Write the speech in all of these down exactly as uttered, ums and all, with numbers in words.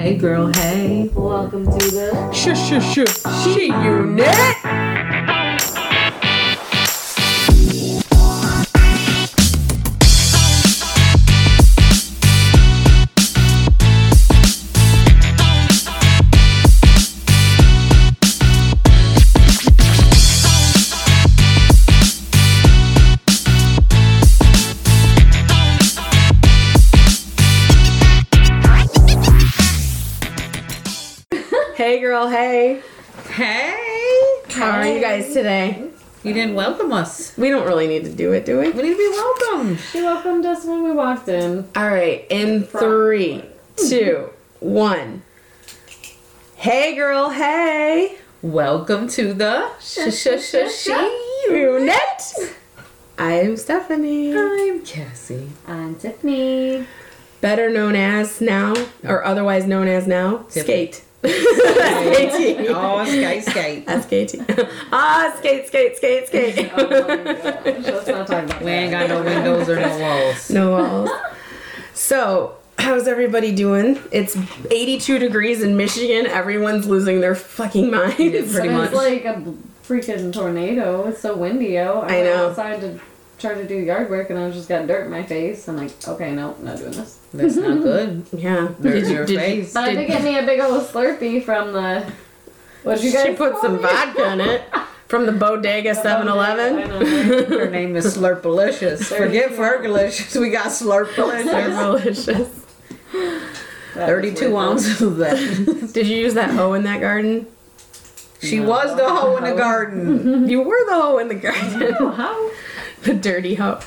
Hey girl, hey. Welcome to the Sh Sh Sh She Unit. Hey. Hey. How are you guys today? You didn't welcome us. We don't really need to do it, do we? We need to be welcomed. She welcomed us when we walked in. All right. In three, two, one. Hey, girl. Hey. Welcome to the Sh-Sh-Sh-She-Unit. I'm Stephanie. I'm Cassie. I'm Tiffany. Better known as now, or otherwise known as now, Skate. Skate. Oh, skate, skate. Ah, skate. Ah, skate, skate, skate, skate. Oh my gosh. Let's not talk about that. We ain't got no windows or no walls. No walls. So, how's everybody doing? It's eighty-two degrees in Michigan. Everyone's losing their fucking minds. Yeah, pretty so much. It's like a freaking tornado. It's so windy out. I, I know. Outside to try to do yard work and I just got dirt in my face. I'm like, okay, no, I'm not doing this. That's not good. Yeah. Dirt in your did, face. But I did get me a big old Slurpee from the... What you guys She put some me? vodka in it. From the Bodega seven eleven. Her name is Slurpalicious. Forget Fergalicious. We got Slurpalicious. Slurpalicious. thirty-two ounces of that. Did you use that hoe in that garden? She no, was the hoe in the hoe. garden. You were the hoe in the garden. No, how? The dirty hoe.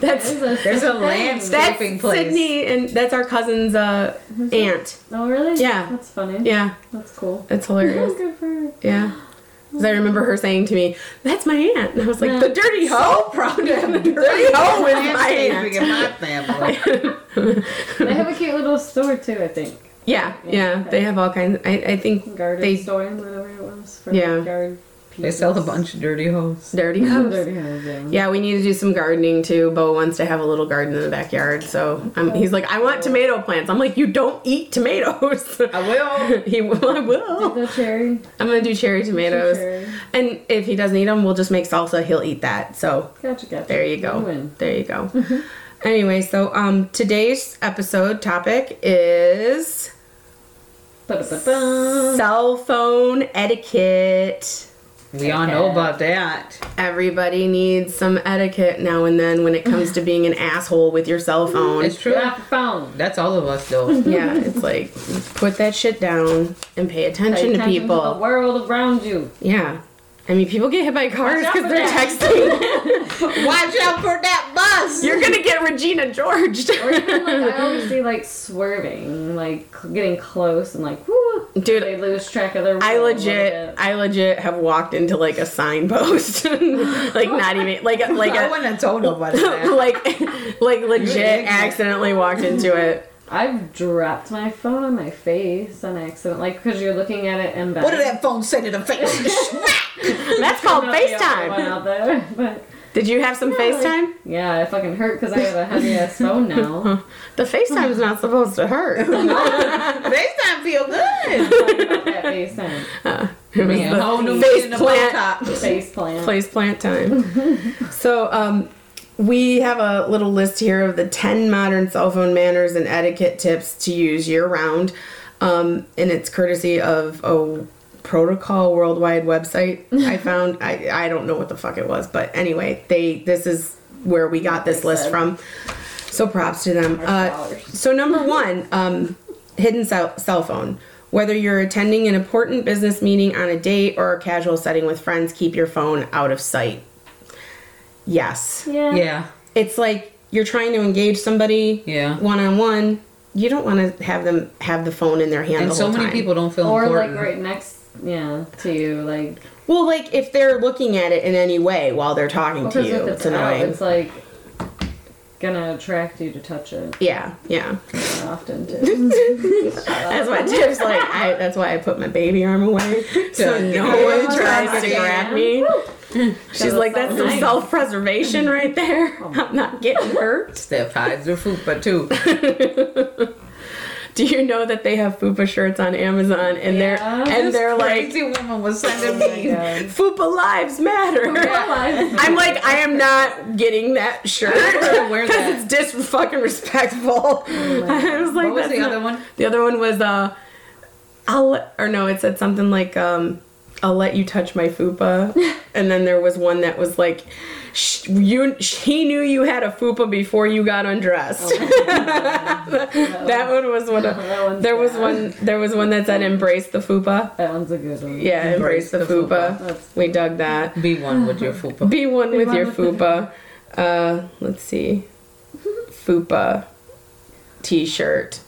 That's that a, there's a landscaping that's place. Sydney and that's our cousin's uh, aunt. Oh really? Yeah. That's funny. Yeah. That's cool. That's hilarious. Good for her. Yeah. Because I remember her saying to me, "That's my aunt," and I was like, yeah. "The dirty hoe, so proud to have the dirty hoe with my aunt." My family. They have a cute little store too, I think. Yeah, yeah. yeah. Okay. They have all kinds. Of, I I think garden they, store, whatever it was. For yeah. Garden. They sell a bunch of dirty hoes. Dirty hoes. Dirty hoes, yeah. Yeah, we need to do some gardening too. Bo wants to have a little garden in the backyard, so I'm, he's like, "I want tomato plants." I'm like, "You don't eat tomatoes." I will. He will. I will. The cherry. I'm gonna do cherry tomatoes, cherry. And if he doesn't eat them, we'll just make salsa. He'll eat that. So gotcha, gotcha. There you go. You win. There you go. Anyway, so um, today's episode topic is Ba-da-ba-ba. Cell phone etiquette. We all know about that. Everybody needs some etiquette now and then when it comes to being an asshole with your cell phone. It's true. Drop your phone. That's all of us, though. Yeah, it's like, put that shit down and pay attention, pay attention to people. To the world around you. Yeah. I mean, people get hit by cars because they're that. texting. Watch out for that bus. You're going to get Regina Georged. Or even, like, I always see, like, swerving, like, getting close and, like, whoo. Dude, they lose track of their I legit, I legit have walked into, like, a signpost. Like, not even, like, like I wouldn't have told nobody that. Like, like, legit accidentally walked into it. I've dropped my phone on my face on accident, like, because you're looking at it and back. What did that phone say to the face? That's called FaceTime. Out there, but did you have some yeah, FaceTime? Like, yeah, it fucking hurt because I have a heavy-ass phone now. The FaceTime's not supposed to hurt. FaceTime feel good. Talk about that FaceTime. Uh, Man, the whole new face plant. Face plant. Face plant time. So, um... we have a little list here of the ten modern cell phone manners and etiquette tips to use year-round, um, and it's courtesy of a Protocol Worldwide website. I found I I don't know what the fuck it was, but anyway, they this is where we got this list from. So props to them. Uh, so number one, um, hidden cell cell phone. Whether you're attending an important business meeting, on a date, or a casual setting with friends, keep your phone out of sight. Yes. Yeah. yeah. It's like you're trying to engage somebody yeah. one-on-one. You don't want to have them have the phone in their hand and the whole time. And so many people don't feel or important. Or like right next yeah, to you. Like. Well, like if they're looking at it in any way while they're talking well, to you, it's, it's annoying. Out, it's like going to attract you to touch it. Yeah, yeah. Not often too. That's why Tiff's like, I, that's why I put my baby arm away so no one tries to grab me. She's like, that's some self-preservation right there. I'm not getting hurt. Steph hides her fupa too. do you know that they have fupa shirts on Amazon? And yeah, they're and they're crazy like, woman was sending me fupa lives matter. Fupa lives. I'm like, I am not getting that shirt because it's dis fucking respectful. Oh, I was like, what was the not- other one? The other one was uh, I'll let, or no, it said something like um. I'll let you touch my fupa. And then there was one that was like, Sh- you, he knew you had a fupa before you got undressed. Oh, that one was one. Of, oh, there was bad. one. There was one that said, "Embrace the fupa." That one's a good one. Yeah, embrace, embrace the, the fupa. fupa. We dug that. Be one with your fupa. Be one Be with one your with fupa. Uh, let's see, fupa t-shirt.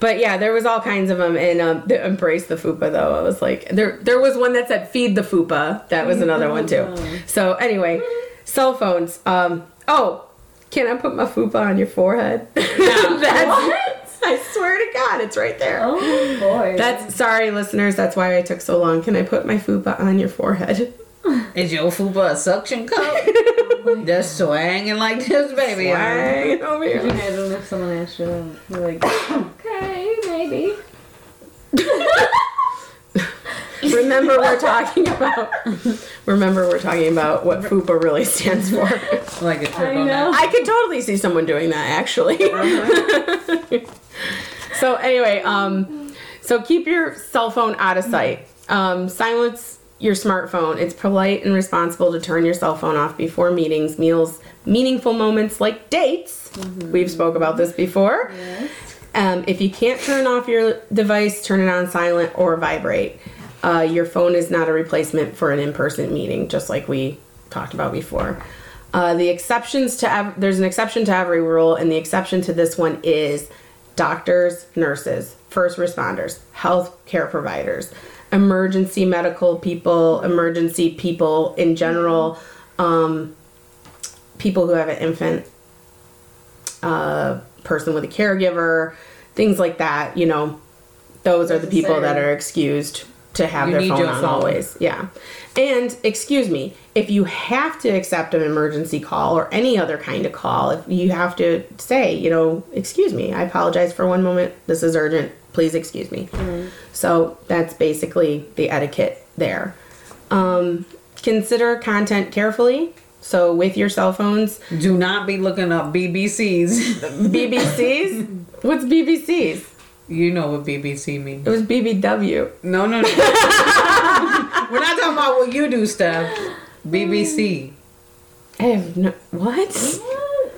But yeah, there was all kinds of them, and um, the embrace the fupa though. I was like, there, there was one that said feed the fupa. That was another one too. So anyway, cell phones. Um, oh, can I put my fupa on your forehead? No. That's, what? I swear to God, it's right there. Oh boy. That's sorry, listeners. That's why I took so long. Can I put my fupa on your forehead? Is your fupa a suction cup? Just swinging like this, baby. Swinging over here. Could you imagine if someone asked you that? You're like, okay, maybe. remember, we're talking about. Remember, we're talking about what fupa really stands for. Like a turtle. I know. I could totally see someone doing that, actually. Uh-huh. So anyway, um, so keep your cell phone out of sight. Um, silence your smartphone. It's polite and responsible to turn your cell phone off before meetings, meals, meaningful moments like dates. Mm-hmm. We've spoke about this before. Yes. Um, if you can't turn off your device, turn it on silent or vibrate. Uh, your phone is not a replacement for an in-person meeting, just like we talked about before. Uh, the exceptions to ev- there's an exception to every rule, and the exception to this one is doctors, nurses, first responders, health care providers, emergency medical people, emergency people in general, um, people who have an infant, uh, person with a caregiver, things like that. You know, those are the people that are excused to have their phone on always. Yeah. And excuse me, if you have to accept an emergency call or any other kind of call, if you have to say, you know, excuse me, I apologize for one moment. This is urgent. Please excuse me. Mm-hmm. So that's basically the etiquette there. Um, consider content carefully. So with your cell phones, do not be looking up B B Cs. B B Cs? What's B B Cs? You know what B B C means. It was B B W. No, no, no. We're not talking about what you do, Steph. B B C. I have no... What?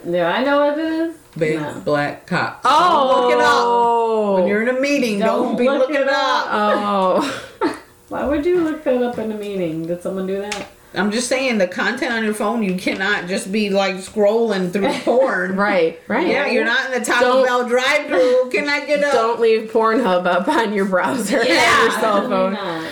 Yeah, I know what it is. Big no. black cock. Oh, don't look it up. When you're in a meeting, don't, don't be look looking it up. up. Oh. Why would you look that up in a meeting? Did someone do that? I'm just saying the content on your phone, you cannot just be like scrolling through porn. Right, right. Yeah, you're not in the Taco Bell drive thru. Can I get up? Don't leave Pornhub up on your browser yeah, or your cell phone. Not.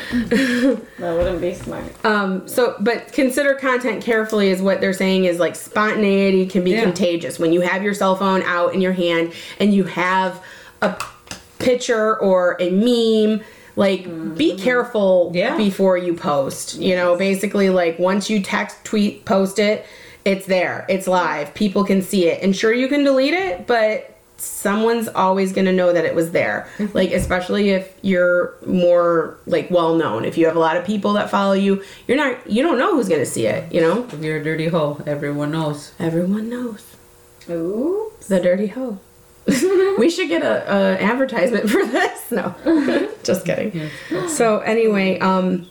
That wouldn't be smart. Um. So, but consider content carefully is what they're saying is like spontaneity can be yeah. contagious. When you have your cell phone out in your hand and you have a picture or a meme, like, mm-hmm. be careful yeah. before you post. You yes. know, basically, like, once you text, tweet, post it, it's there. It's live. People can see it. And sure, you can delete it, but someone's always going to know that it was there. Like, especially if you're more, like, well-known. If you have a lot of people that follow you, you're not, you don't know who's going to see it, you know? If you're a dirty hoe, everyone knows. Everyone knows. Oops. The dirty hoe. We should get a, a advertisement for this. No, just kidding. So anyway, um,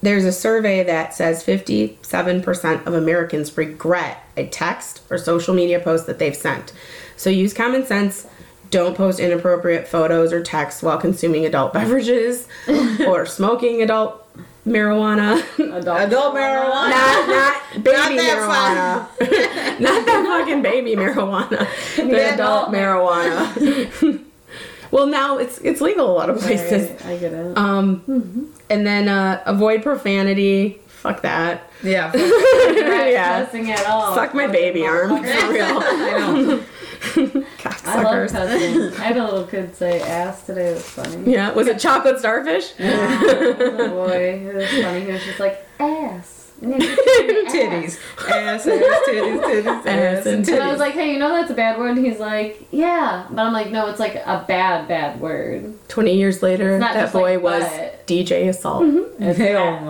there's a survey that says fifty-seven percent of Americans regret a text or social media post that they've sent. So use common sense. Don't post inappropriate photos or texts while consuming adult beverages or smoking adult marijuana. Adult, adult marijuana. Not, not baby not marijuana. Not that fucking baby marijuana. The yeah, adult no. marijuana. Well, now it's it's legal a lot of places. Right, I get it. Um, mm-hmm. And then uh, avoid profanity. Fuck that. Yeah. yeah. At all. Suck my baby arm. For real. I know. Cocksuckers. I love cussing. I had a little kid say ass today. It was funny. Yeah, was it chocolate starfish? Yeah. Oh boy, it was funny. He was just like ass. titties, ass, ass, titties, titties, ass, and titties. And I was like, hey, you know that's a bad word? And he's like, yeah. But I'm like, no, it's like a bad, bad word. twenty years later, that boy like, was but. D J Assault. Mm-hmm. Hell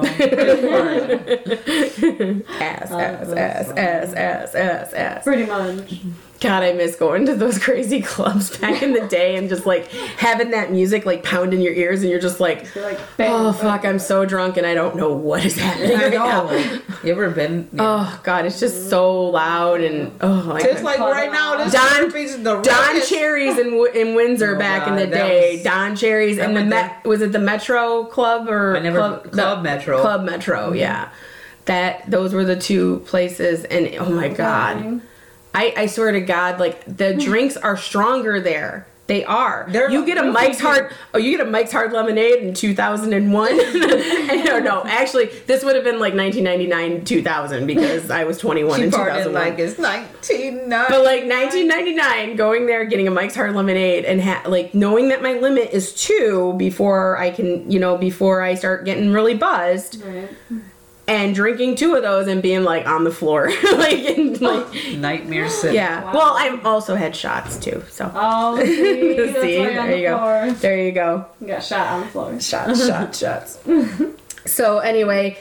no. Ass, oh, ass, ass, so ass, ass, ass, ass. Pretty much. God, I miss going to those crazy clubs back in the day and just, like, having that music, like, pound in your ears and you're just like, you're like oh, fuck, I'm so drunk and I don't know what is happening right now. You ever been? Yeah. Oh, God, it's just so loud and, oh. It's I, like right now, this Don, is the Don Cherry's in, in Windsor oh, back God, in the day. Was, Don Cherry's in the, Met, was it the Metro Club or? I never, Club, Club the, Metro. Club Metro, mm-hmm. yeah. That, those were the two places and, oh my God. I, I swear to God, like the drinks are stronger there. They are. They're you get a Mike's Hard oh you get a Mike's Hard Lemonade in two thousand one. I don't know. Actually, this would have been like nineteen ninety-nine, two thousand because I was twenty-one she in two thousand one. Like it's nineteen ninety-nine. But like nineteen ninety-nine going there getting a Mike's Hard Lemonade and ha- like knowing that my limit is two before I can, you know, before I start getting really buzzed. Right. And drinking two of those and being like on the floor, like, and, like nightmare city. Yeah. Wow. Well, I've also had shots too. So. Oh, see, see there the you floor. go. There you go. You got shot on the floor. Shots, shots, shots. So anyway,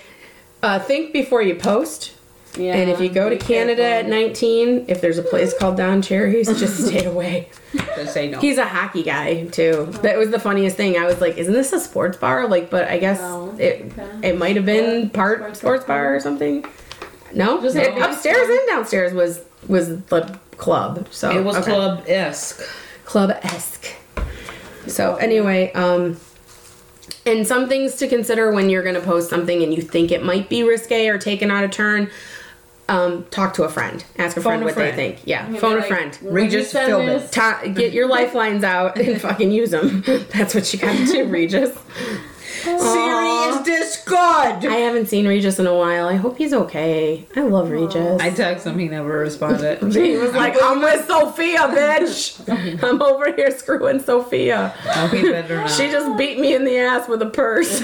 uh, think before you post. Yeah. And if you go to Canada at nineteen, if there's a place called Don Cherry's, just stay away. Just say no. He's a hockey guy too. Oh. That was the funniest thing. I was like, "Isn't this a sports bar?" Like, but I guess no. it okay. it might have been yeah. part sports, sports bar, bar or something. No, just no. It, upstairs and downstairs was was the club. So it was okay. club-esque. Club-esque. So anyway, um. and some things to consider when you're going to post something and you think it might be risque or taken out of turn. Um, talk to a friend. Ask a phone friend a what friend. they think. Yeah, phone like, a friend. Regis, film it. Ta- get your lifelines out and fucking use them. That's what you got to do, Regis. Siri, is this good? I haven't seen Regis in a while. I hope he's okay. I love Aww. Regis. I text him. He never responded. He was like, I'm, I'm with Sophia, bitch. I'm over here screwing Sophia. I'll be better now. She just beat me in the ass with a purse.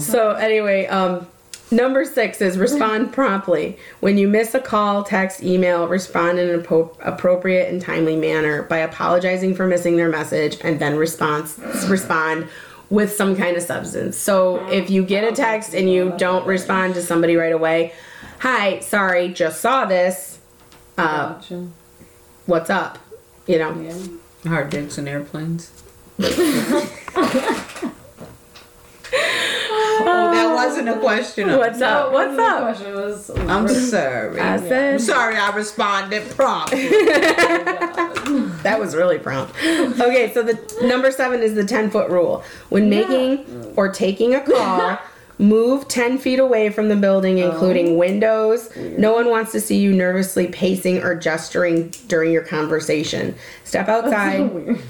So anyway, um, number six is respond promptly. When you miss a call, text, email, respond in an appro- appropriate and timely manner by apologizing for missing their message and then response, respond with some kind of substance. So if you get a text and you don't respond to somebody right away, hi, sorry, just saw this. Uh, what's up? You know. Yeah. Hard dicks and airplanes. Oh, that wasn't a question. What's up? What's up? The question was, I'm sorry. I said, yeah. I'm sorry I responded promptly. That was really prompt. Okay, so the number seven is the ten-foot rule. When yeah. making or taking a call, move ten feet away from the building, including um, windows. Weird. No one wants to see you nervously pacing or gesturing during your conversation. Step outside. That's so weird.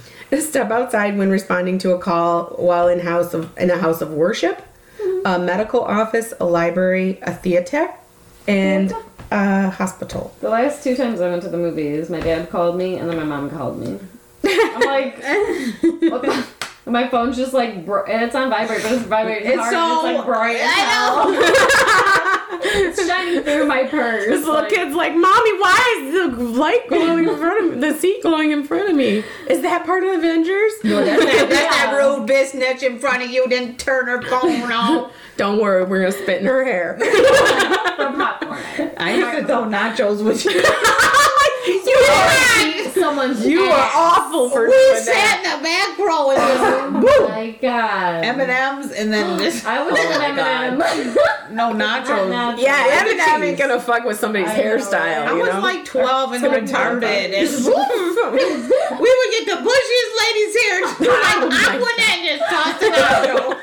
Step outside when responding to a call while in house of in a house of worship. A medical office, a library, a theater, and a hospital. The last two times I went to the movies, my dad called me and then my mom called me. I'm like, what the? My phone's just like, br- and it's on vibrate, but it's vibrating hard. It's so it's like bright. I know. It's shining through my purse. This little like, kid's like, mommy, why is the light glowing in front of me? The seat glowing in front of me. Is that part of Avengers? No, that's that, that's yeah. that rude bitch snitch in front of you didn't turn her phone on. Don't worry, we're gonna spit in her hair. I used to throw nachos with you. You are someone's. You ass. Are awful for we doing sat that. In the back row and just. Oh my God. M and M's and then this. I would have M and M's. No nachos. Not nachos. Yeah, M and M ain't gonna fuck with somebody's I hairstyle. I you was know? Like twelve and retarded. And we would get the bushiest lady's hair. Like, I wouldn't have just tossed it out.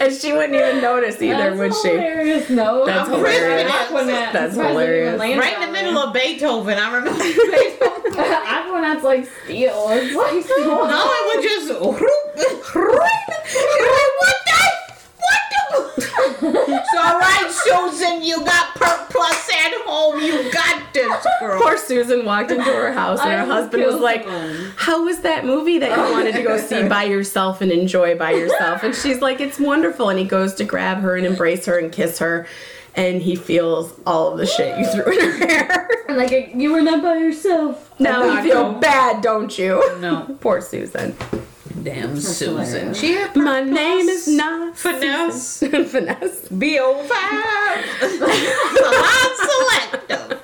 And she wouldn't even notice either, that's would she? Hilarious. No, that's I'm hilarious. Aquanaut. That's hilarious. Right in the middle there. Of Beethoven, I remember Beethoven. Aquanaut's like steel. It's like steel. No, it would just. And I'm like, what the? What the? It's all right, Susan. You got perk plus at home. You got this, girl. Poor Susan walked into her house and her husband was like, them. How was that movie that you wanted to go see by yourself and enjoy by yourself? And she's like, it's wonderful. And he goes to grab her and embrace her and kiss her. And he feels all of the shit you threw in her hair. Like, you were not by yourself. Now you feel no. bad, don't you? No. Poor Susan. Damn, that's Susan. She had My plus. name is not Finesse. Finesse. B O five. I'm selective.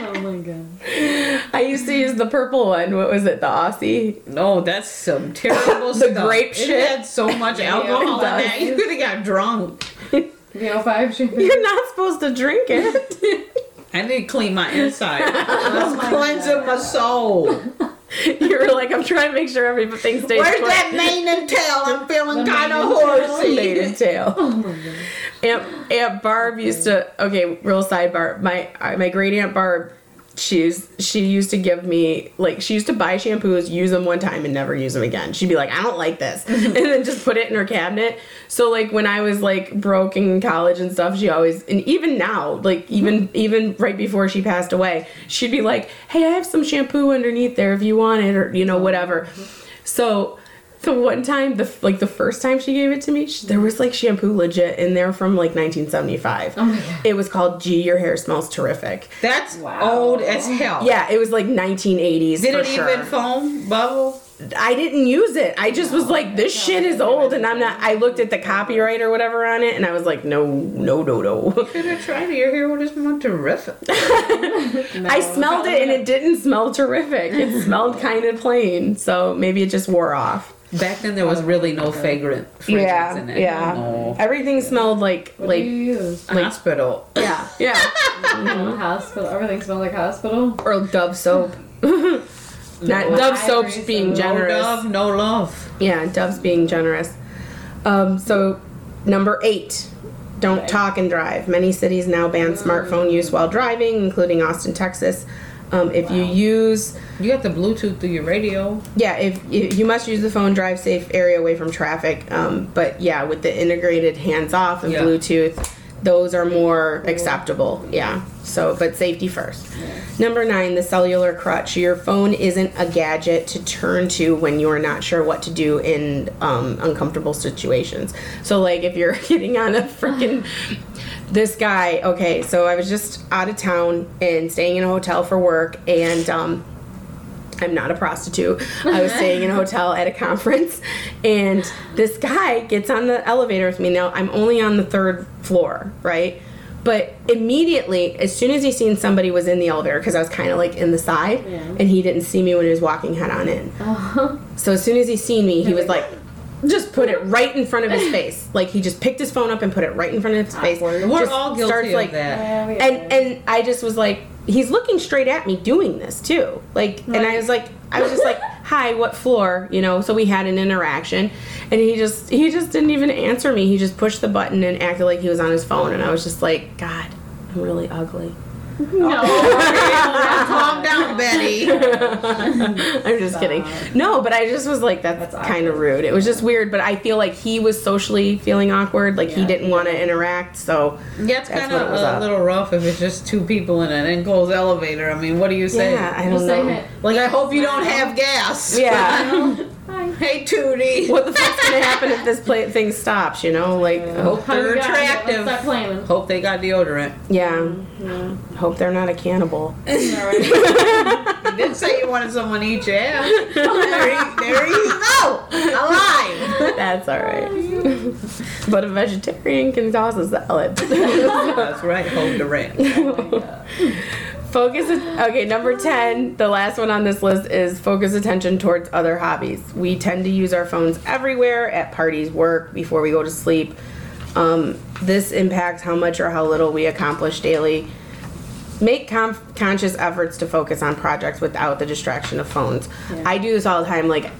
Oh, my God. I used to use the purple one. What was it? The Aussie? No, that's some terrible the stuff. The grape shit. It had so much alcohol yeah, in that. You could have got drunk. B O five, you're not supposed to drink it. I need to clean my inside. I'm oh cleansing God. my soul. You were like, I'm trying to make sure everything stays Where's clean. that mane and tail? I'm feeling kind of horsey. Mane and tail. Oh my God. Aunt, Aunt Barb used to, okay, real sidebar. My my great Aunt Barb, she's she used to give me, like, she used to buy shampoos, use them one time, and never use them again. She'd be like, I don't like this. And then just put it in her cabinet. So, like, when I was, like, broke in college and stuff, she always, and even now, like, even even right before she passed away, she'd be like, hey, I have some shampoo underneath there if you want it, or, you know, whatever. So, the one time, the like, the first time she gave it to me, she, there was, like, shampoo legit in there from, like, nineteen seventy-five. Oh, my God. It was called Gee, Your Hair Smells Terrific. That's wow. old as hell. Yeah, it was, like, nineteen eighties Did it sure. even foam bubble? I didn't use it. I just no, was like, this shit is old, and I'm not, I looked at the copyright or whatever on it, and I was like, no, no, no, no. You should have tried it. Your hair would have smelled terrific. no, I smelled it, and it didn't smell terrific. It smelled kind of plain, so maybe it just wore off. Back then, there was really no fragrance yeah, in it. Yeah, no. Everything smelled like what like, do you use? like hospital. Yeah, yeah. Mm-hmm. Hospital. Everything smelled like hospital. Or Dove soap. Not no, Dove soap's being generous. No Dove, no love. Yeah, Dove's being generous. Um, so number eight, don't okay. talk and drive. Many cities now ban mm-hmm. smartphone use while driving, including Austin, Texas. Um, if wow. you use... You have to Bluetooth through your radio. Yeah, if, if you must use the phone, drive safe, area away from traffic. Um, but yeah, with the integrated hands-off and yeah. Bluetooth, those are more acceptable. Yeah, so, but safety first. Yes. Number nine, the cellular crutch. Your phone isn't a gadget to turn to when you're not sure what to do in um, uncomfortable situations. So, like, if you're getting on a freaking... This guy, okay, so I was just out of town and staying in a hotel for work, and um, I'm not a prostitute. I was staying in a hotel at a conference, and this guy gets on the elevator with me. Now, I'm only on the third floor, right? But immediately, as soon as he seen somebody was in the elevator, because I was kind of like in the side, yeah. and he didn't see me when he was walking head on in. Uh-huh. So as soon as he seen me, he was like... Just put it right in front of his face. Like, he just picked his phone up and put it right in front of his face. We're just all guilty starts, like, of that. And and I just was like, he's looking straight at me doing this, too. Like, right. And I was like, I was just like, hi, what floor? You know, so we had an interaction. And he just, he just didn't even answer me. He just pushed the button and acted like he was on his phone. And I was just like, God, I'm really ugly. No. Okay, calm down, Betty. I'm just Stop. kidding. No, but I just was like, that's, that's kind of rude. It was just weird, but I feel like he was socially feeling awkward. Like, yeah, he didn't yeah. want to interact, so... Yeah, it's kind of a little rough if it's just two people in an enclosed elevator. I mean, what do you say? Yeah, I don't know. It. Like, I hope you don't have gas. Yeah. Hey, Tootie. What the fuck's going to happen if this play- thing stops, you know? Like, yeah. hope they're attractive. Hope they got deodorant. Yeah. yeah. Hope they're not a cannibal. You did say you wanted someone to eat your ass. There you, there you go. Alive. That's all right. But a vegetarian can toss a salad. That's right. Hope the ranch. Oh, Focus, okay, number ten, the last one on this list is focus attention towards other hobbies. We tend to use our phones everywhere, at parties, work, before we go to sleep. Um, this impacts how much or how little we accomplish daily. Make com- conscious efforts to focus on projects without the distraction of phones. Yeah. I do this all the time, like,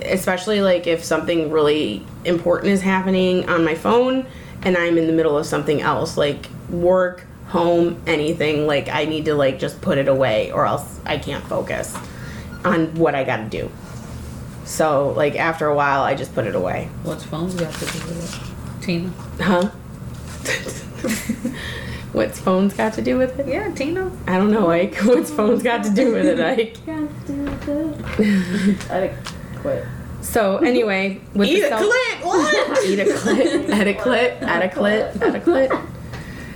especially like if something really important is happening on my phone and I'm in the middle of something else, like work, home, anything, like I need to like just put it away or else I can't focus on what I gotta do. So like after a while I just put it away. What's phones got to do with it? Tina? Huh? What's phones got to do with it? Yeah, Tina. I don't know, Ike. What's phones got to do with it, Ike? I quit. So, anyway. With Eat the a self- clit! What? Eat a clit. Add a clit. Add a clit. Add a clit.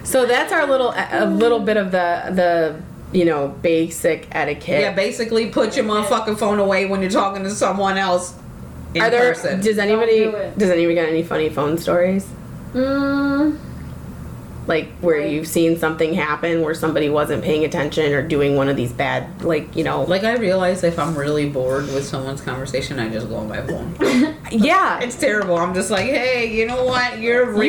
So, that's our little a little bit of the the... you know, basic etiquette. Yeah, basically put your motherfucking phone away when you're talking to someone else in Are there, person. Does anybody, do does anybody got any funny phone stories? Mm. Like, where right. you've seen something happen where somebody wasn't paying attention or doing one of these bad, like, you know. Like, I realize if I'm really bored with someone's conversation, I just go on my phone. Yeah. It's terrible. I'm just like, hey, you know what? You're real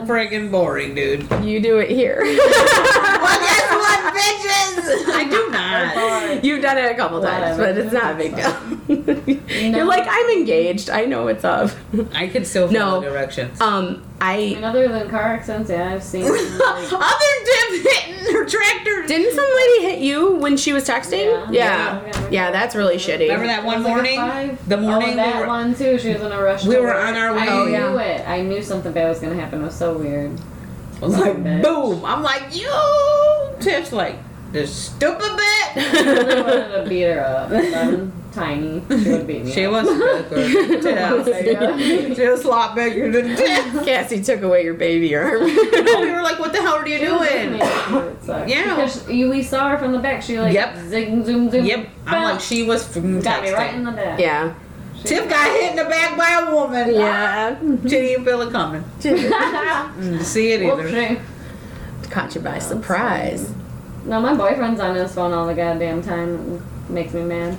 you, friggin' boring, dude. You do it here. Well, guess what, bitches? I do not. You've done it a couple times, but it's not a big deal. No. You're like, I'm engaged. I know what's up. I could still follow no. directions. Um, I... And other than car accidents, yeah, I've seen... Like, other than hitting her tractor. Didn't some lady hit you when she was texting? Yeah. Yeah, yeah, yeah, yeah that's really shitty. Remember that one morning? Like the morning oh, that we were, one, too. She was in a rush. We were on our way. I knew yeah. it. I knew something bad was going to happen. It was so weird. I was like, bitch. Boom. I'm like, yo, Tiff's like, this stupid bitch. I really wanted to beat her up. I'm tiny. She would beat me She up. Was bigger. She was a lot bigger than Tiff. Cassie took away your baby arm. No, we were like, what the hell are you she doing? Yeah. Because you, we saw her from the back. She like, yep. zing, zoom, zoom. Yep. Bounce. I'm like, she was from Got texting. me right in the back. Yeah. She Tiff got hit in the back by a woman. Yeah. She didn't even feel it coming. Didn't see it either. Okay. Caught you by no, surprise. No, my boyfriend's on his phone all the goddamn time. It makes me mad.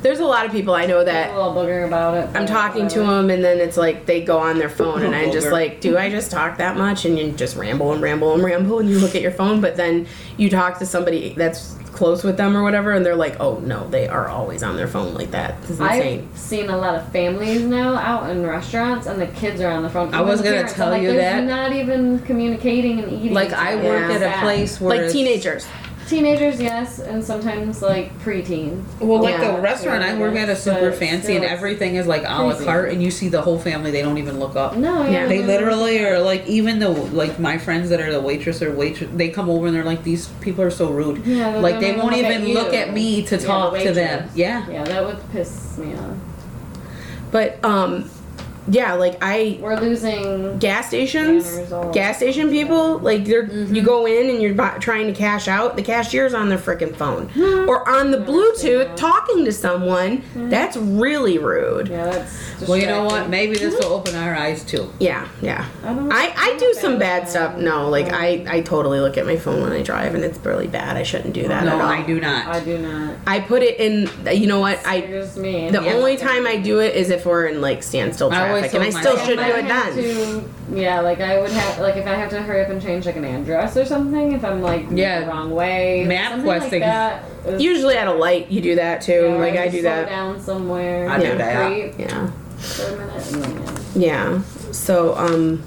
There's a lot of people I know that... He's a little booger about it. I'm talking to them and then it's like they go on their phone and I'm just like, do I just talk that much? And you just ramble and ramble and ramble and you look at your phone, but then you talk to somebody that's... close with them or whatever, and they're like, oh no, they are always on their phone like that. It's insane. I've seen a lot of families now out in restaurants, and the kids are on the phone. I was gonna tell like, you that not even communicating and eating. Like I yeah. work at a place where like teenagers, teenagers, yes, and sometimes like preteens. Well, like yeah, the restaurant I work at is super fancy, and everything is like a la carte, and you see the whole family. They don't even look up. No, yeah, they literally are like even the like my friends that are the waitress or waitress. They come over and they're like, these people are so rude. Yeah, like. They won't even look at, look at me to talk yeah, to them. Yeah. Yeah, that would piss me off. But, um, yeah, like I... We're losing... Gas stations. Gas station people. Like, they're mm-hmm. you go in and you're trying to cash out. The cashier's on their freaking phone. Or on the Bluetooth talking to someone. Mm-hmm. That's really rude. Yeah, that's distracting. Well, you know what? Maybe this will open our eyes, too. Yeah, yeah. I don't I, I do some bad stuff. No, like, I, I totally look at my phone when I drive, and it's really bad. I shouldn't do that no, at all. No, I do not. I do not. I put it in... You know what? I me. The yeah. only time I do it is if we're in, like, standstill traffic. Like, and I still should do it then. Yeah, like I would have, like if I have to hurry up and change like an address or something, if I'm like yeah. the wrong way, map questing. Like usually at a light, you do that too. Yeah, like I do that. Down somewhere. I yeah. do that. Yeah. For a minute and then, yeah. yeah. So um.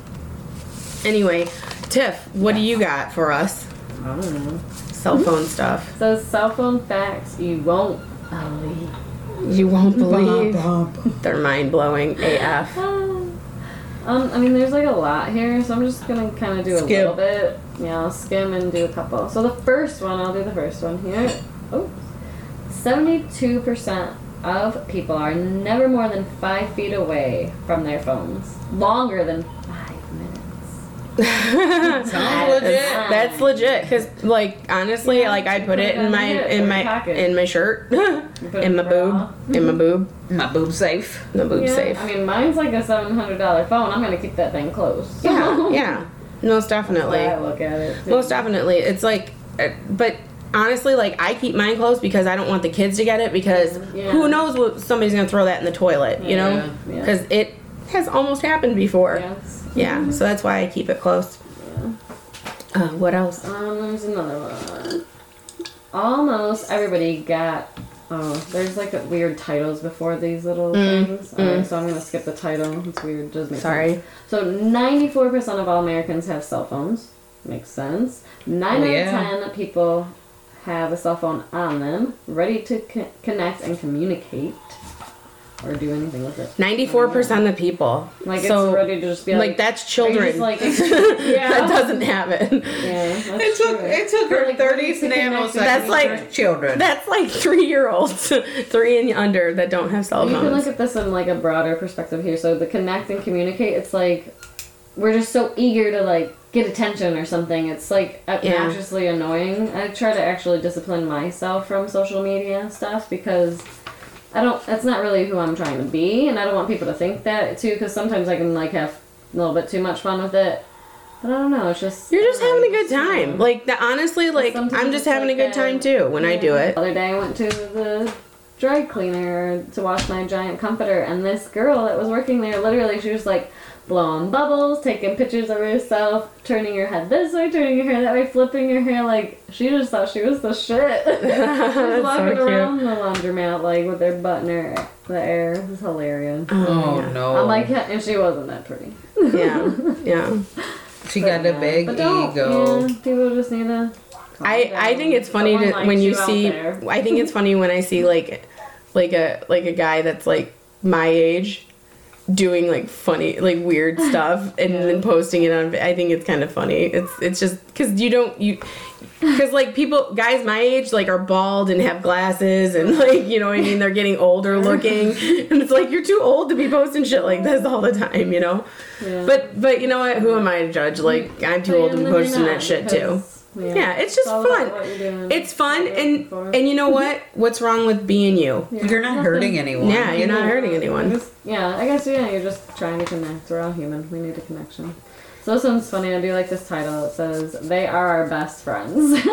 Anyway, Tiff, what yeah. do you got for us? I don't know. Cell phone mm-hmm. stuff. So cell phone facts you won't believe. You won't believe. Bum, bum. They're mind-blowing A F. um, I mean, there's like a lot here, so I'm just going to kind of do skim. a little bit. Yeah, I'll skim and do a couple. So the first one, I'll do the first one here. Oh, seventy-two percent of people are never more than five feet away from their phones. Longer than five minutes. That's, that's legit. That's legit. Because, like, honestly, yeah, like I put, put it in my it, in my pocket. in my shirt, in my bra. boob, in my boob, my boob safe, my boob yeah. safe. I mean, mine's like a seven hundred dollar phone. I'm gonna keep that thing close. Yeah, yeah. Most definitely. That's why I look at it. Too. Most definitely. It's like, but honestly, like I keep mine close because I don't want the kids to get it because yeah. who knows what somebody's gonna throw that in the toilet, you yeah. know? Because yeah. it has almost happened before. Yeah. Yeah, so that's why I keep it close. Yeah. Uh, what else? Um, there's another one. Almost everybody got... Oh, there's like weird titles before these little mm. things. Mm. Um, so I'm going to skip the title. It's weird. Doesn't make Sorry. sense. So ninety-four percent of all Americans have cell phones. Makes sense. nine oh, yeah. out of ten people have a cell phone on them, ready to co- connect and communicate. or do anything with it. ninety-four percent of people. Like, so, it's ready to just be like... Like, that's children. Like, yeah. That doesn't have it. Yeah, it took, it took her like thirty nanoseconds. That's like... Children. That's like three-year-olds, three and under, that don't have cell phones. You can look at this in, like, a broader perspective here. So, the connect and communicate, it's like... We're just so eager to, like, get attention or something. It's, like, obnoxiously yeah. annoying. I try to actually discipline myself from social media stuff because... I don't, that's not really who I'm trying to be, and I don't want people to think that, too, because sometimes I can, like, have a little bit too much fun with it, but I don't know, it's just... You're just having a good time. Yeah. Like, the, honestly, like, I'm just having like a good time, too, when yeah. I do it. The other day I went to the dry cleaner to wash my giant comforter, and this girl that was working there, literally, she was, like, blowing bubbles, taking pictures of herself, turning your head this way, turning your hair that way, flipping your hair, like, she just thought she was the shit. She was walking so around the laundromat, like, with her butt in her, the air. It was hilarious. Oh, yeah. No. I'm like, and she wasn't that pretty. Yeah, yeah. She but, got a big yeah. ego. Yeah, people just need to... I, I think it's funny to, when you, you see... I think it's funny when I see, like, like a like a guy that's, like, my age... doing like funny, like weird stuff, and yeah. then posting it on. I think it's kind of funny. It's it's just because you don't you, because like people, guys my age, like are bald and have glasses and like you know what I mean. They're getting older looking, and it's like you're too old to be posting shit like this all the time, you know. Yeah. But but you know what? Who am I to judge? Like I'm too old to be posting that shit too. Yeah, yeah, it's just it's fun. It's fun, and and you know what? What's wrong with being you? Yeah. You're not hurting anyone. Yeah, you're not hurting anyone. Yeah, I guess yeah, you're just trying to connect. We're all human. We need a connection. So this one's funny. I do like this title. It says, "They are our best friends."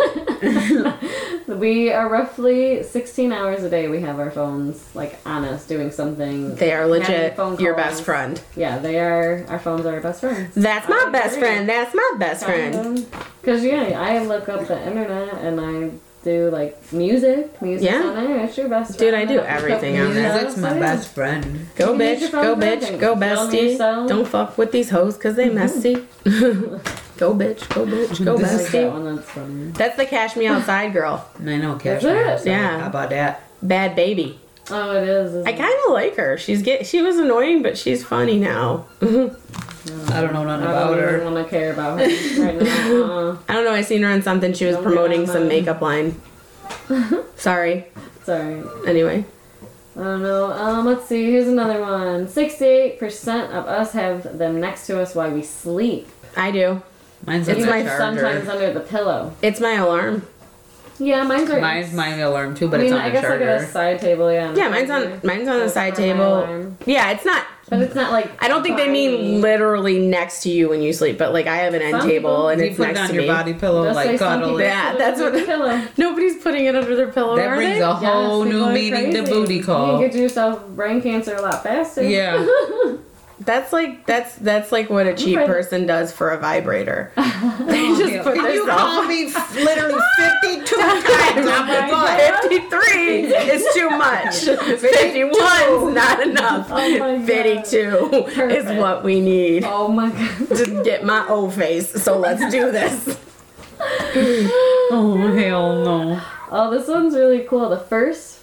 We are roughly sixteen hours a day. We have our phones like on us doing something. They are legit your best friend. Yeah, they are. Our phones are our best friends. That's my best friend. That's my best friend. Because yeah, I look up the internet and I do like music, music yeah. on there. It's your best friend. Dude, I do everything on there. Music's my best friend. Go bitch, go bitch, go bestie. Don't fuck with these hoes because they messy. Go bitch, go bitch, go bestie. That's the Cash Me Outside girl. I know, Cash Me Outside. Yeah. How about that? Bad Baby. Oh, it is. I kind of like her. She's get. She was annoying, but she's funny now. I don't know nothing about her. I don't want to care about her right now. Uh-uh. I don't know. I seen her on something. She was don't promoting some makeup line. Sorry. Sorry. Anyway. I don't know. Um, let's see. Here's another one. sixty-eight percent of us have them next to us while we sleep. I do. Mine's it's my sometimes under the pillow. It's my alarm. Yeah, mine's are... Mine's my alarm, too, but I mean, it's on I the guess charger. I guess I got a side table, yeah. Yeah, mine's on, mine's on so the side table. Yeah, it's not... But it's not like... I don't think body. They mean literally next to you when you sleep, but, like, I have an end some table, and it's next to me. You put it on your body pillow, just like, cuddle it. Yeah, that's what... Pillow. Nobody's putting it under their pillow, that are brings they? A whole yes, new meaning to booty call. You get yourself brain cancer a lot faster. Yeah. That's like that's that's like what a cheap person does for a vibrator. They just put and this you call me literally fifty-two times on my butt. fifty-three is too much. fifty-one is not enough. Oh fifty-two Perfect. Is what we need. Oh my god. Just get my old face. So let's do this. Oh hell no. Oh, this one's really cool. The first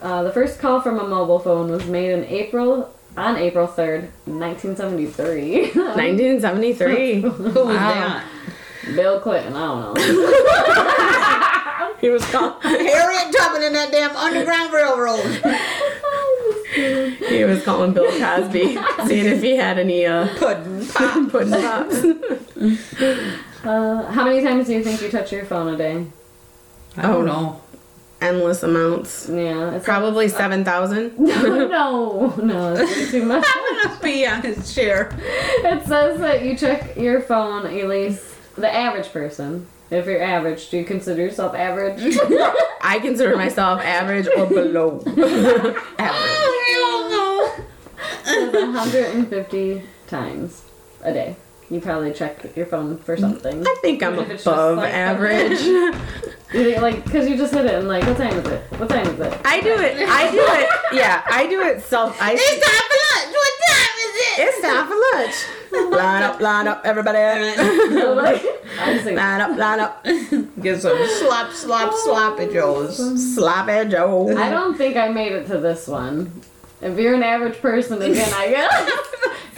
uh, the first call from a mobile phone was made in April. On April third, nineteen seventy-three. nineteen seventy-three? Who was that? Bill Clinton, I don't know. He was called Harriet Tubman in that damn Underground Railroad. He was calling Bill Cosby, seeing if he had any uh, pudding pop. Pudding pops. Uh, how many times do you think you touch your phone a day? I don't oh. know. Endless amounts. Yeah. It's probably like, seven thousand. Uh, no, no. No, that's too much. I'm going to be on his chair. It says that you check your phone, at least the average person. If you're average, do you consider yourself average? I consider myself average or below. Average. Oh, hell no. It's one hundred fifty times a day. You probably check your phone for something. I think I'm above like average. Like, because you just hit it and like, what time is it? What time is it? I do it. I do it. Yeah, I do it self. I it's time for lunch. What time is it? It's time for lunch. Line up, line up, everybody. Line up, line up. Get some slop, slop, sloppy joes. Sloppy joes. I don't think I made it to this one. If you're an average person, again, I guess,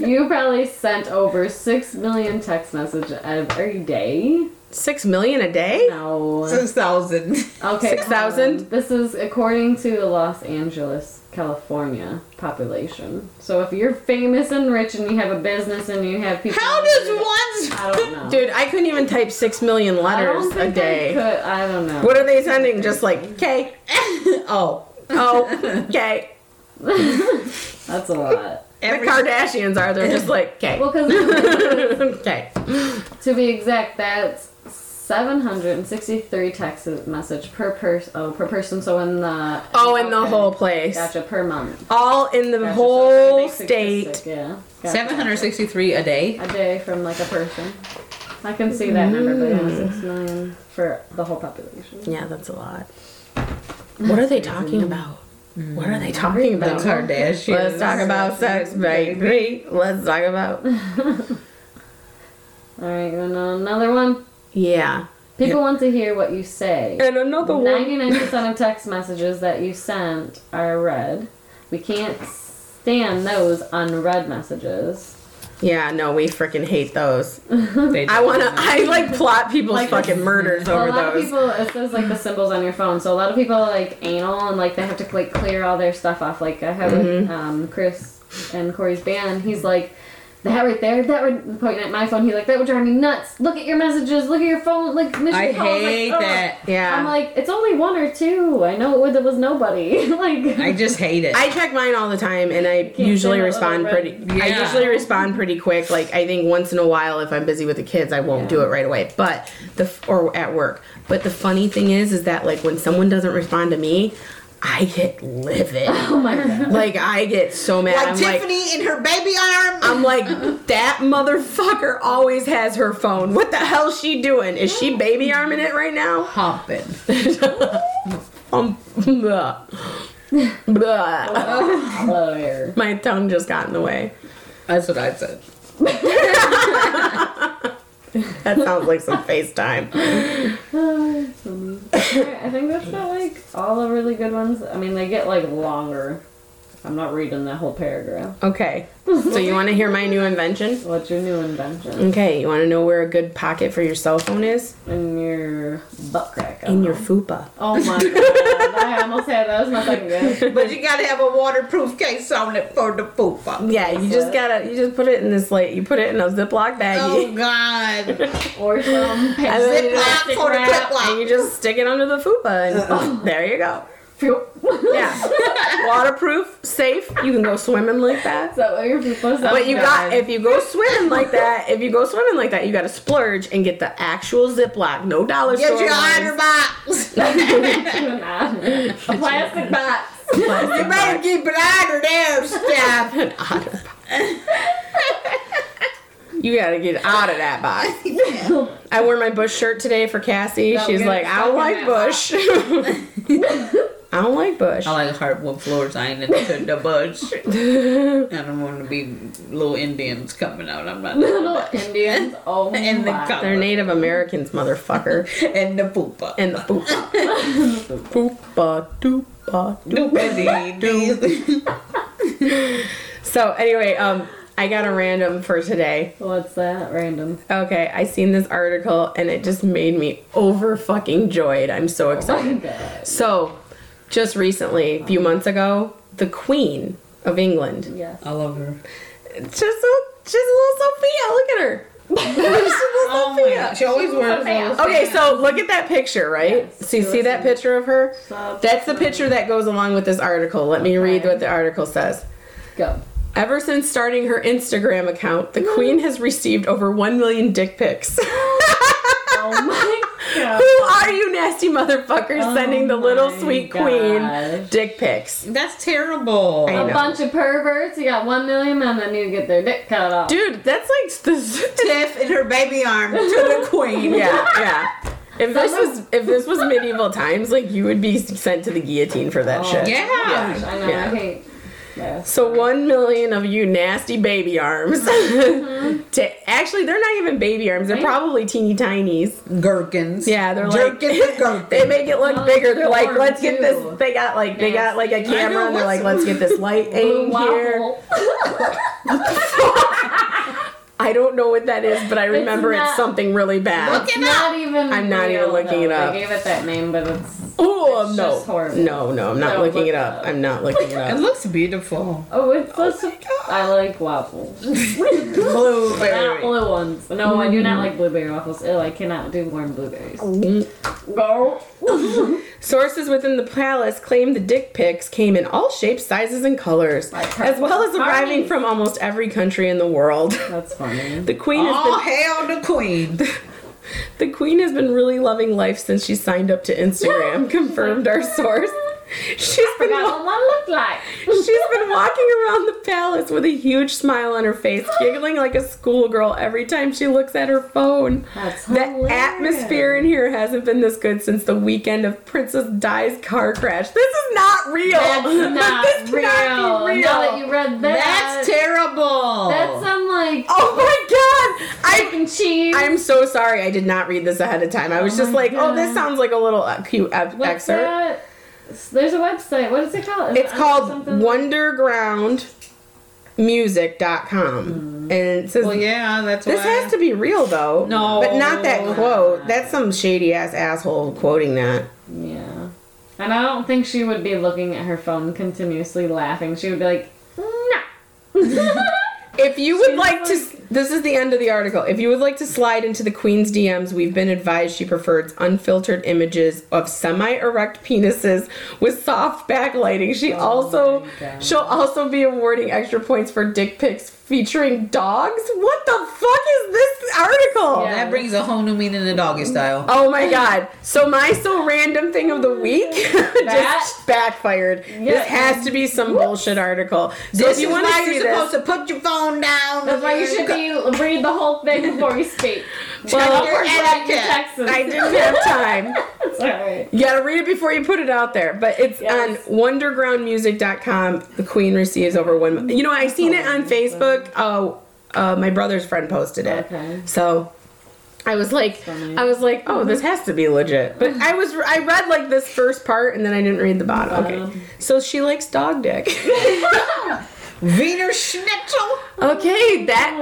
you probably sent over six million text messages every day. six million a day? No. six thousand. Okay. six thousand? This is according to the Los Angeles, California population. So if you're famous and rich and you have a business and you have people... How does one... I don't know. Dude, I couldn't even type six million letters a day. I could. I don't know. What are they sending? Just like, K. Oh. Oh. K. That's a lot. Every the Kardashians are. They're just like, okay. Well, because... okay. To be exact, that's seven hundred sixty-three text message per person. Oh, per person. So in the... Oh, in the okay. whole place. Gotcha, per month. All in the gotcha, whole so state. Yeah. Gotcha. seven hundred sixty-three a day? A day from, like, a person. I can see that mm. number, but yeah, six million for the whole population. Yeah, that's a lot. What are they talking about? What are they talking about? The Kardashians. Let's talk about sex, baby. Let's talk about... All right, you want another one? Yeah. People yeah. want to hear what you say. And another ninety-nine percent one. ninety-nine percent of text messages that you sent are read. We can't stand those unread messages. Yeah, no, we freaking hate those. I want to, I like plot people's like fucking murders well, over those. A lot those. of people, it says like the symbols on your phone, so a lot of people like anal and like they have to like clear all their stuff off. Like I have mm-hmm. um, Chris and Corey's band, he's like, that right there, that would, pointing at my phone, he's like, that would drive me nuts. Look at your messages, look at your phone, like, I hate like, oh. that. Yeah. I'm like, it's only one or two. I know it was nobody. Like, I just hate it. I check mine all the time, and I usually respond pretty, yeah. I usually respond pretty quick. Like, I think once in a while, if I'm busy with the kids, I won't yeah. do it right away, but the, or at work. But the funny thing is, is that, like, when someone doesn't respond to me, I get livid. Oh my god! Like I get so mad. Like I'm Tiffany like, in her baby arm. I'm like, that motherfucker always has her phone. What the hell is she doing? Is she baby arming it right now? Hopping. um, blah. Blah. My tongue just got in the way. That's what I said. That sounds like some FaceTime. Oh, that's funny. I think that's not like all the really good ones. I mean, they get like longer. I'm not reading that whole paragraph. Okay. So you want to hear my new invention? What's your new invention? Okay. You want to know where a good pocket for your cell phone is? In your butt crack. In your fupa. Oh my god. I almost had that. That was my second guess. But you gotta have a waterproof case on it for the fupa. Yeah. You That's just it. gotta. You just put it in this like. You put it in a Ziploc baggie. Oh god. Or some Ziploc for the Ziploc. And you just stick it under the fupa, and oh, there you go. Yeah. Waterproof, safe. You can go swimming like that. Is that what you're supposed to do? But you got if you go swimming like that, if you go swimming like that, you got to splurge and get the actual Ziploc, no dollar store. Get your Otter Box. A plastic box. You better keep an otter there, Steph. An Otter Box. You gotta get out of that box. I wore my Bush shirt today for Cassie. No, She's like, I don't like Bush. I don't like Bush. I like hardwood floors. I ain't into the Bush. I don't want to be little Indians coming out. I'm not little Indians. Oh my and the god, they're Native Americans, motherfucker. And the poopa. And the poopa. Poopa, doopa, doopa. So anyway, um. I got a random for today. What's that? Random. Okay, I seen this article and it just made me over fucking joyed. I'm so excited. Oh so, just recently, a few months ago, the Queen of England. Yes. I love her. Just a, just a little Sophia. Look at her. Oh my, she always wears those. Okay, so look at that picture, right? Yes, so you see that picture of her? That's the picture that goes along with this article. Let me read what the article says. Go. Ever since starting her Instagram account, the Queen has received over one million dick pics. Oh my god. Who are you nasty motherfuckers oh sending the little sweet gosh. Queen dick pics? That's terrible. I a know. bunch of perverts. You got one million and then you get their dick cut off. Dude, that's like the Tiff in her baby arm to the Queen. Yeah, yeah. If this was if this was medieval times, like you would be sent to the guillotine for that oh, shit. Yeah. Gosh, I know. Yeah. I hate Yes. So one million of you nasty baby arms. Mm-hmm. to actually, they're not even baby arms. They're right. probably teeny tinies. Gherkins. Yeah, they're like the they make it look oh, bigger. They're like, let's too. get this. They got like they yes. got like a camera. And they're like, let's get this light aim here. I don't know what that is, but I remember it's, not, it's something really bad. Look it not up. Even I'm not real, even looking though. it up. I gave it that name, but it's, oh, it's no. just horrible. No, no, I'm not no, looking look it up. up. I'm not looking it up. It looks beautiful. Oh, it looks... Oh I like waffles. Blueberry. Not blue ones. No, mm. I do not like blueberry waffles. Ew, I cannot do warm blueberries. Mm. Sources within the palace claim the dick pics came in all shapes, sizes, and colors, as well as arriving Party. from almost every country in the world. That's fun. The queen has been, all hail the queen. The, the queen has been really loving life since she signed up to Instagram, confirmed our source. She's I been forgot wa- what one looked like. She's been walking around the palace with a huge smile on her face, giggling like a schoolgirl every time she looks at her phone. That's hilarious. The atmosphere in here hasn't been this good since the weekend of Princess Di's car crash. This is not real. That's not this real. Cannot be real. Now that you read that, that's terrible. That's some like oh my god. I'm cheese. I'm so sorry. I did not read this ahead of time. I was oh just like, god. oh, this sounds like a little cute excerpt. What's that? There's a website. What is it called? Is it's it called Wonderground Music dot com. Mm. And it says, well, yeah, that's this why. has to be real, though. No. But not that quote. That's some shady-ass asshole quoting that. Yeah. And I don't think she would be looking at her phone continuously laughing. She would be like, no. If you would she like to, like, this is the end of the article. If you would like to slide into the Queen's D Ms, we've been advised she prefers unfiltered images of semi-erect penises with soft backlighting. She oh also, she'll also be awarding extra points for dick pics featuring dogs. What the fuck is this article? Yeah, that brings a whole new meaning to doggy style. Oh my god. So my so random thing of the week just backfired. Yeah. This has to be some Whoops. bullshit article. So this if you is want why to you're this, supposed to put your phone down. That's why you should be, read the whole thing before you speak. Well, you're back to Texas. I didn't have time. Sorry. You gotta read it before you put it out there. But it's yes. on Wonderground Music dot com. The Queen receives over one. You know, I seen it on Facebook. Oh, uh, my brother's friend posted it. Okay. So I was like, I was like, oh, this has to be legit. But I was, I read like this first part and then I didn't read the bottom. Okay. So she likes dog dick. Wiener Schnitzel. Okay, that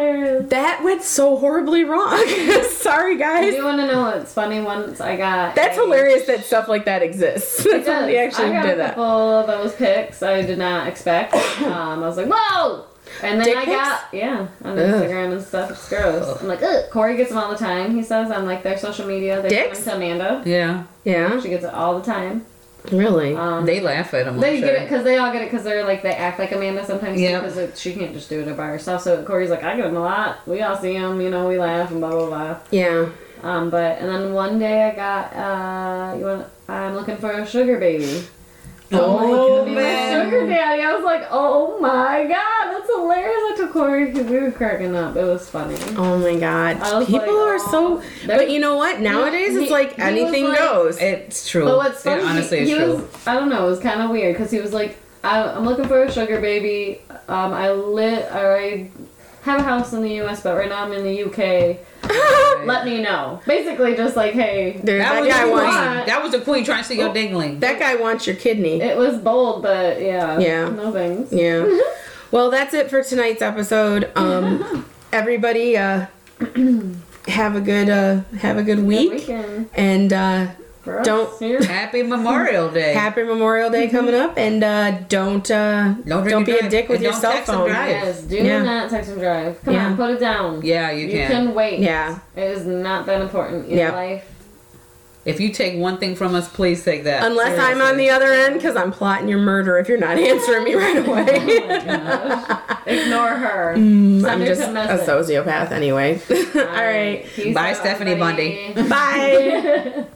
that went so horribly wrong. Sorry, guys. I do want to know what's funny once I got... That's I, hilarious that stuff like that exists. That's how they actually did that. I got a couple of those pics I did not expect. um, I was like, whoa! And then Dick I got, pics? yeah, on Instagram Ugh. and stuff. It's gross. I'm like, ugh. Corey gets them all the time, he says, on like their social media. They Dicks? send them to Amanda. Yeah. Yeah. She gets it all the time. Really? Um, they laugh at them. They sure. get it because they all get it because they're like, they act like Amanda sometimes because yep. she can't just do it by herself. So Corey's like, I get them a lot. We all see them, you know, we laugh and blah, blah, blah. Yeah. Um, but, and then one day I got, uh, you want, I'm looking for a sugar baby. Oh, oh my man. Sugar daddy. I was like, oh my god, that's hilarious. I took Corey because we were cracking up. It was funny. Oh my god. People like, are so... But you know what? Nowadays he, it's like anything like, goes. It's true. But what's funny, it honestly he, he is true. Was, I don't know. It was kind of weird because he was like, I, I'm looking for a sugar baby. Um, I lit... Or I have a house in the U S, but right now I'm in the U K. Let me know. Basically, just like, hey, that, that was guy wants. Want. That was the queen trying to see oh, your dingling. That guy wants your kidney. It was bold, but yeah, yeah, no thanks. Yeah. Well, that's it for tonight's episode. Um, everybody, uh, have a good uh, have a good week, good and uh, don't happy Memorial Day. Happy Memorial Day coming up, and uh, don't uh, don't, don't be drive. a dick with and your don't cell phone. Yes, do yeah. not text and drive. Come yeah. on, put it down. Yeah, you can. You can wait. Yeah, it is not that important in yep. life. If you take one thing from us, please take that. Unless Seriously. I'm on the other end, because I'm plotting your murder if you're not answering me right away. Oh my gosh. Ignore her. Mm, I'm just a sociopath anyway. All right. All right. Bye, Stephanie Bundy. Bundy. Bye.